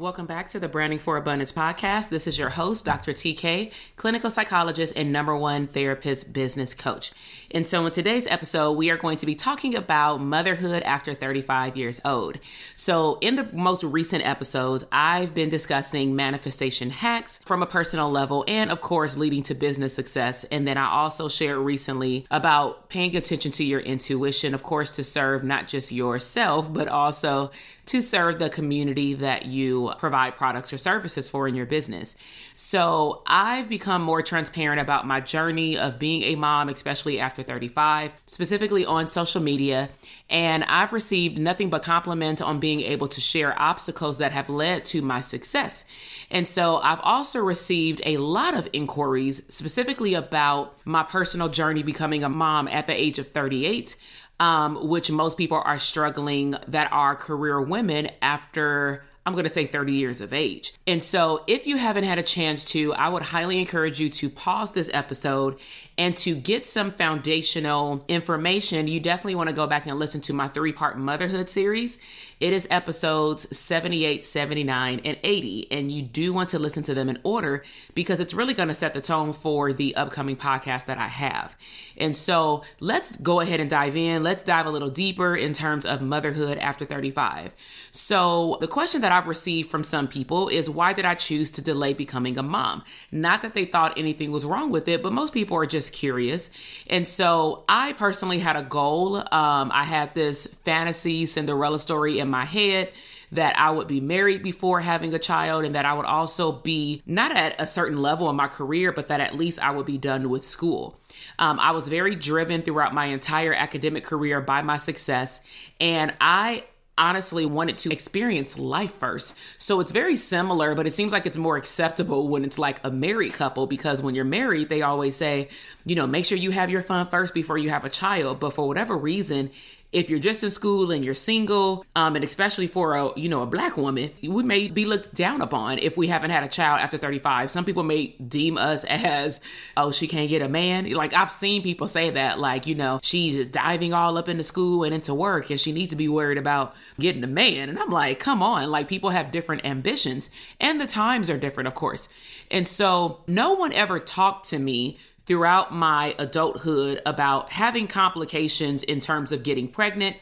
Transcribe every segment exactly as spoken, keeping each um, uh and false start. Welcome back to the Branding for Abundance podcast. This is your host, Doctor T K, clinical psychologist and number one therapist business coach. And so in today's episode, we are going to be talking about motherhood after thirty-five years old. So in the most recent episodes, I've been discussing manifestation hacks from a personal level and of course, leading to business success. And then I also shared recently about paying attention to your intuition, of course, to serve not just yourself, but also to serve the community that you provide products or services for in your business. So I've become more transparent about my journey of being a mom, especially after thirty-five, specifically on social media. And I've received nothing but compliments on being able to share obstacles that have led to my success. And so I've also received a lot of inquiries specifically about my personal journey becoming a mom at the age of thirty-eight. Um, which most people are struggling that are career women after, I'm going to say thirty years of age. And so if you haven't had a chance to, I would highly encourage you to pause this episode and to get some foundational information. You definitely want to go back and listen to my three-part motherhood series. It is episodes seventy-eight, seventy-nine, and eighty. And you do want to listen to them in order because it's really going to set the tone for the upcoming podcast that I have. And so let's go ahead and dive in. Let's dive a little deeper in terms of motherhood after thirty-five. So the question that I've received from some people is, why did I choose to delay becoming a mom? Not that they thought anything was wrong with it, but most people are just curious. And so I personally had a goal. Um, I had this fantasy Cinderella story in my head that I would be married before having a child and that I would also be not at a certain level in my career, but that at least I would be done with school. Um, I was very driven throughout my entire academic career by my success. And I honestly wanted to experience life first. So it's very similar, but it seems like it's more acceptable when it's like a married couple, because when you're married, they always say, you know, make sure you have your fun first before you have a child. But for whatever reason, if you're just in school and you're single, um, and especially for a, you know, a Black woman, we may be looked down upon if we haven't had a child after thirty-five. Some people may deem us as, oh, she can't get a man. Like I've seen people say that, like, you know, she's just diving all up into school and into work and she needs to be worried about getting a man. And I'm like, come on, like people have different ambitions and the times are different, of course. And so no one ever talked to me throughout my adulthood about having complications in terms of getting pregnant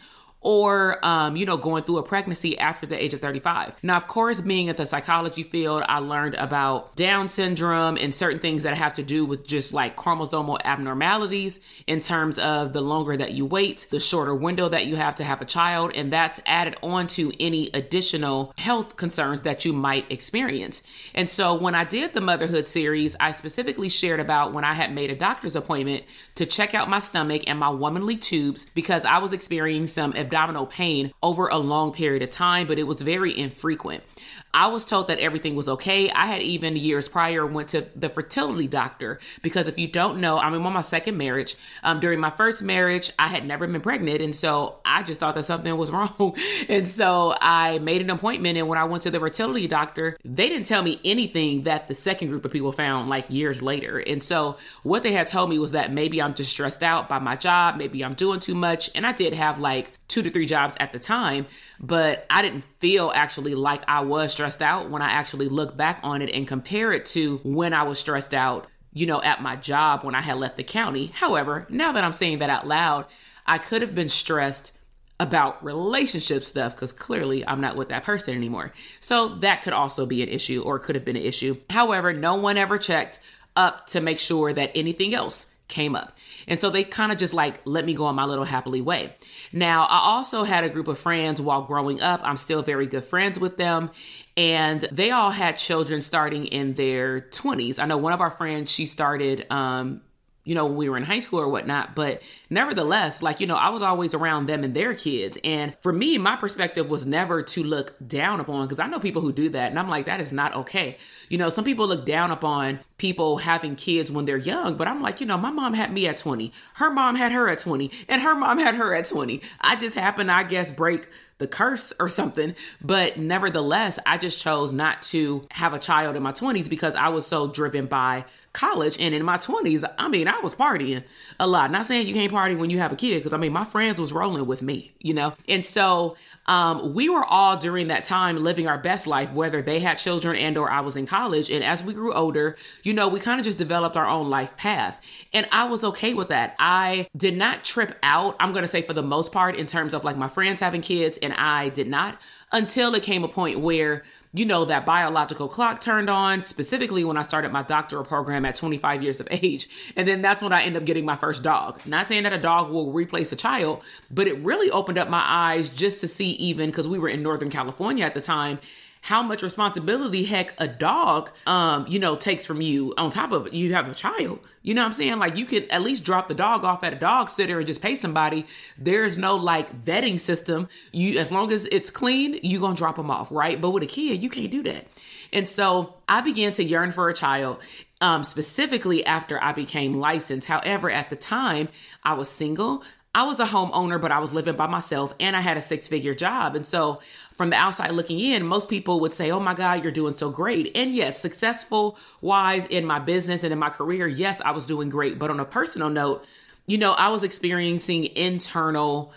or, um, you know, going through a pregnancy after the age of thirty-five. Now, of course, being at the psychology field, I learned about Down syndrome and certain things that have to do with just like chromosomal abnormalities in terms of the longer that you wait, the shorter window that you have to have a child. And that's added on to any additional health concerns that you might experience. And so when I did the motherhood series, I specifically shared about when I had made a doctor's appointment to check out my stomach and my womanly tubes because I was experiencing some abnormal abdominal pain over a long period of time, but it was very infrequent. I was told that everything was okay. I had even years prior went to the fertility doctor because if you don't know, I'm on my second marriage. Um, during my first marriage, I had never been pregnant. And so I just thought that something was wrong. And so I made an appointment. And when I went to the fertility doctor, they didn't tell me anything that the second group of people found like years later. And so what they had told me was that maybe I'm just stressed out by my job. Maybe I'm doing too much. And I did have like two to three jobs at the time, but I didn't feel actually like I was stressed out when I actually look back on it and compare it to when I was stressed out, you know, at my job when I had left the county. However, now that I'm saying that out loud, I could have been stressed about relationship stuff because clearly I'm not with that person anymore. So that could also be an issue or could have been an issue. However, no one ever checked up to make sure that anything else came up. And so they kind of just like, let me go on my little happily way. Now, I also had a group of friends while growing up. I'm still very good friends with them. And they all had children starting in their twenties. I know one of our friends, she started, um, you know, when we were in high school or whatnot, but nevertheless, like, you know, I was always around them and their kids. And for me, my perspective was never to look down upon, because I know people who do that. And I'm like, that is not okay. You know, some people look down upon people having kids when they're young, but I'm like, you know, my mom had me at twenty, her mom had her at twenty, and her mom had her at twenty. I just happened, I guess, break the curse or something. But nevertheless, I just chose not to have a child in my twenties because I was so driven by college. And in my twenties, I mean, I was partying a lot. Not saying you can't party when you have a kid, because I mean, my friends was rolling with me, you know? And so um, we were all during that time living our best life, whether they had children and or I was in college. And as we grew older, you know, we kind of just developed our own life path. And I was okay with that. I did not trip out, I'm going to say for the most part, in terms of like my friends having kids, and I did not, until it came a point where, you know, that biological clock turned on, specifically when I started my doctoral program at twenty-five years of age. And then that's when I ended up getting my first dog. Not saying that a dog will replace a child, but it really opened up my eyes just to see, even because we were in Northern California at the time, how much responsibility, heck, a dog, um, you know, takes from you. On top of it, you have a child. You know what I'm saying? Like, you could at least drop the dog off at a dog sitter and just pay somebody. There's no like vetting system. You, as long as it's clean, you gonna drop them off, right? But with a kid, you can't do that. And so I began to yearn for a child, um, specifically after I became licensed. However, at the time, I was single. I was a homeowner, but I was living by myself and I had a six-figure job. And so from the outside looking in, most people would say, oh my God, you're doing so great. And yes, successful wise in my business and in my career, yes, I was doing great. But on a personal note, you know, I was experiencing internal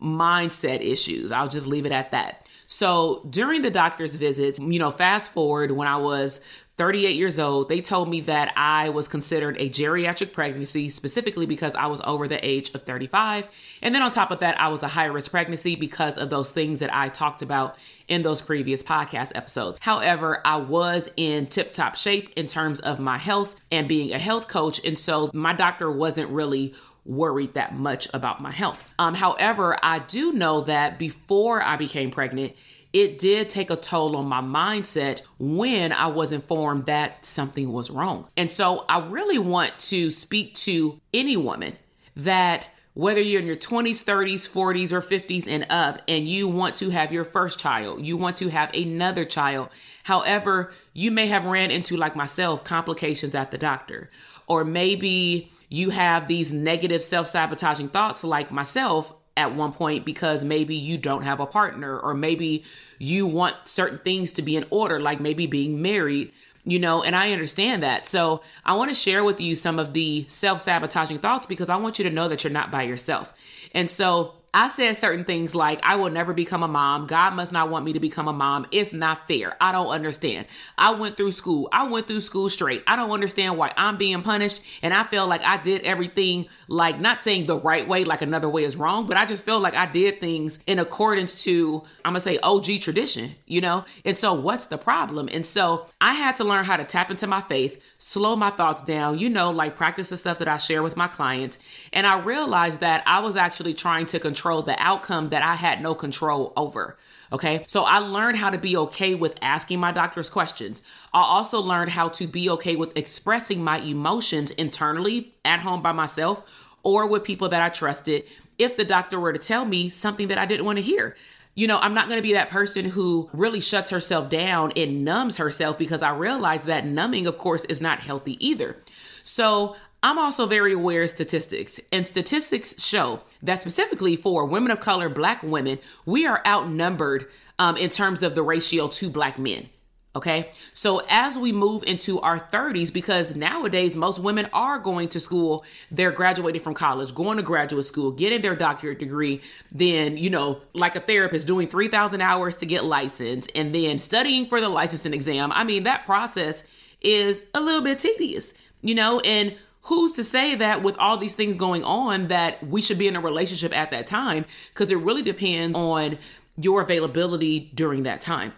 mindset issues. I'll just leave it at that. So during the doctor's visits, you know, fast forward when I was thirty-eight years old, they told me that I was considered a geriatric pregnancy, specifically because I was over the age of thirty-five. And then on top of that, I was a high-risk pregnancy because of those things that I talked about in those previous podcast episodes. However, I was in tip-top shape in terms of my health and being a health coach. And so my doctor wasn't really worried that much about my health. Um, however, I do know that before I became pregnant, it did take a toll on my mindset when I was informed that something was wrong. And so I really want to speak to any woman that, whether you're in your twenties, thirties, forties, or fifties and up, and you want to have your first child, you want to have another child. However, you may have ran into, like myself, complications at the doctor, or maybe you have these negative self-sabotaging thoughts like myself at one point, because maybe you don't have a partner, or maybe you want certain things to be in order, like maybe being married, you know, and I understand that. So I want to share with you some of the self-sabotaging thoughts, because I want you to know that you're not by yourself. And so I said certain things like, I will never become a mom. God must not want me to become a mom. It's not fair. I don't understand. I went through school. I went through school straight. I don't understand why I'm being punished. And I feel like I did everything, like, not saying the right way, like another way is wrong, but I just feel like I did things in accordance to, I'm gonna say, O G tradition, you know? And so what's the problem? And so I had to learn how to tap into my faith, slow my thoughts down, you know, like practice the stuff that I share with my clients. And I realized that I was actually trying to control the outcome that I had no control over. Okay. So I learned how to be okay with asking my doctors questions. I also learned how to be okay with expressing my emotions internally at home by myself or with people that I trusted. if the doctor were to tell me something that I didn't want to hear. You know, I'm not going to be that person who really shuts herself down and numbs herself, because I realize that numbing, of course, is not healthy either. So I'm also very aware of statistics, and statistics show that specifically for women of color, Black women, we are outnumbered um, in terms of the ratio to Black men. Okay. So as we move into our thirties, because nowadays most women are going to school, they're graduating from college, going to graduate school, getting their doctorate degree, then, you know, like a therapist, doing three thousand hours to get licensed and then studying for the licensing exam. I mean, that process is a little bit tedious, you know, and who's to say that with all these things going on that we should be in a relationship at that time? Because it really depends on your availability during that time.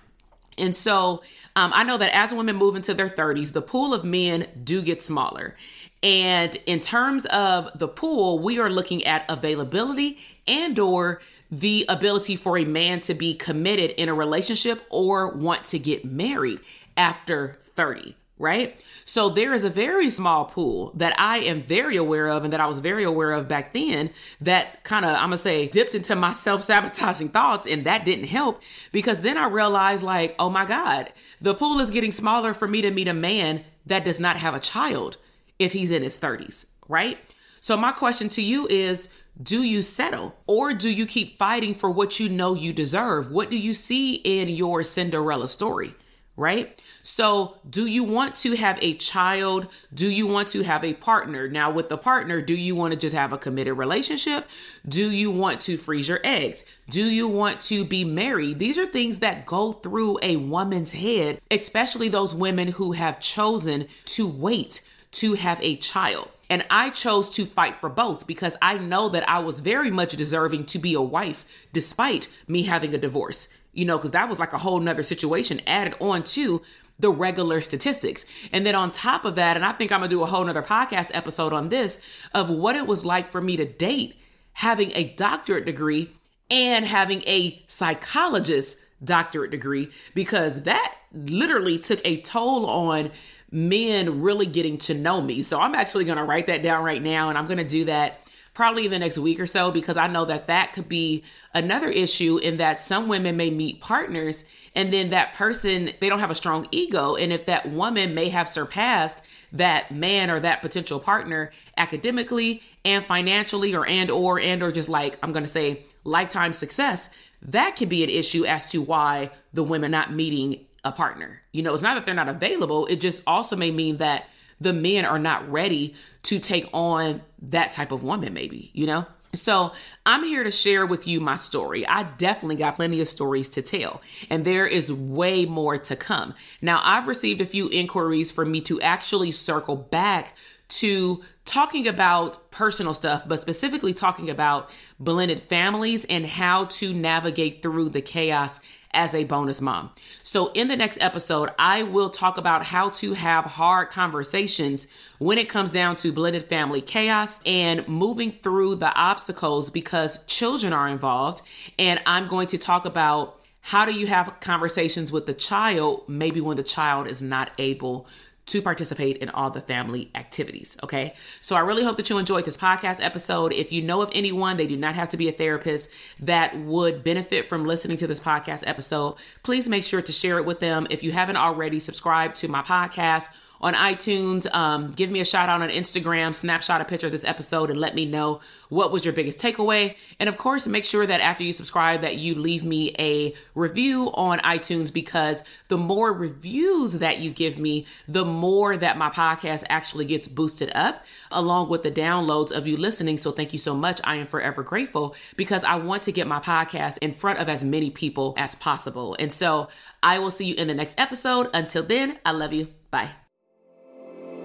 And so um, I know that as women move into their thirties, the pool of men do get smaller. And in terms of the pool, we are looking at availability and or the ability for a man to be committed in a relationship or want to get married after thirty, right? So there is a very small pool that I am very aware of and that I was very aware of back then that kind of, I'm going to say, dipped into my self-sabotaging thoughts, and that didn't help, because then I realized like, oh my God, the pool is getting smaller for me to meet a man that does not have a child if he's in his thirties, right? So my question to you is, do you settle, or do you keep fighting for what you know you deserve? What do you see in your Cinderella story? Right? So do you want to have a child? Do you want to have a partner? Now with the partner, do you want to just have a committed relationship? Do you want to freeze your eggs? Do you want to be married? These are things that go through a woman's head, especially those women who have chosen to wait to have a child. And I chose to fight for both because I know that I was very much deserving to be a wife despite me having a divorce. You know, because that was like a whole nother situation added on to the regular statistics. And then on top of that, and I think I'm going to do a whole nother podcast episode on this, of what it was like for me to date having a doctorate degree and having a psychologist doctorate degree, because that literally took a toll on men really getting to know me. So I'm actually going to write that down right now, and I'm going to do that probably in the next week or so, because I know that that could be another issue in that some women may meet partners and then that person, they don't have a strong ego. And if that woman may have surpassed that man or that potential partner academically and financially or and or and or just like, I'm going to say, lifetime success, that could be an issue as to why the women not meeting a partner. You know, it's not that they're not available. It just also may mean that the men are not ready to take on that type of woman, maybe, you know? So I'm here to share with you my story. I definitely got plenty of stories to tell, and there is way more to come. Now, I've received a few inquiries for me to actually circle back to talking about personal stuff, but specifically talking about blended families and how to navigate through the chaos as a bonus mom. So in the next episode, I will talk about how to have hard conversations when it comes down to blended family chaos and moving through the obstacles, because children are involved. And I'm going to talk about how do you have conversations with the child, maybe when the child is not able to participate in all the family activities. Okay. So I really hope that you enjoyed this podcast episode. If you know of anyone, they do not have to be a therapist, that would benefit from listening to this podcast episode, please make sure to share it with them. If you haven't already, subscribe to my podcast on iTunes. Um, give me a shout out on Instagram, snapshot a picture of this episode and let me know what was your biggest takeaway. And of course, make sure that after you subscribe that you leave me a review on iTunes, because the more reviews that you give me, the more that my podcast actually gets boosted up along with the downloads of you listening. So thank you so much. I am forever grateful, because I want to get my podcast in front of as many people as possible. And so I will see you in the next episode. Until then, I love you. Bye.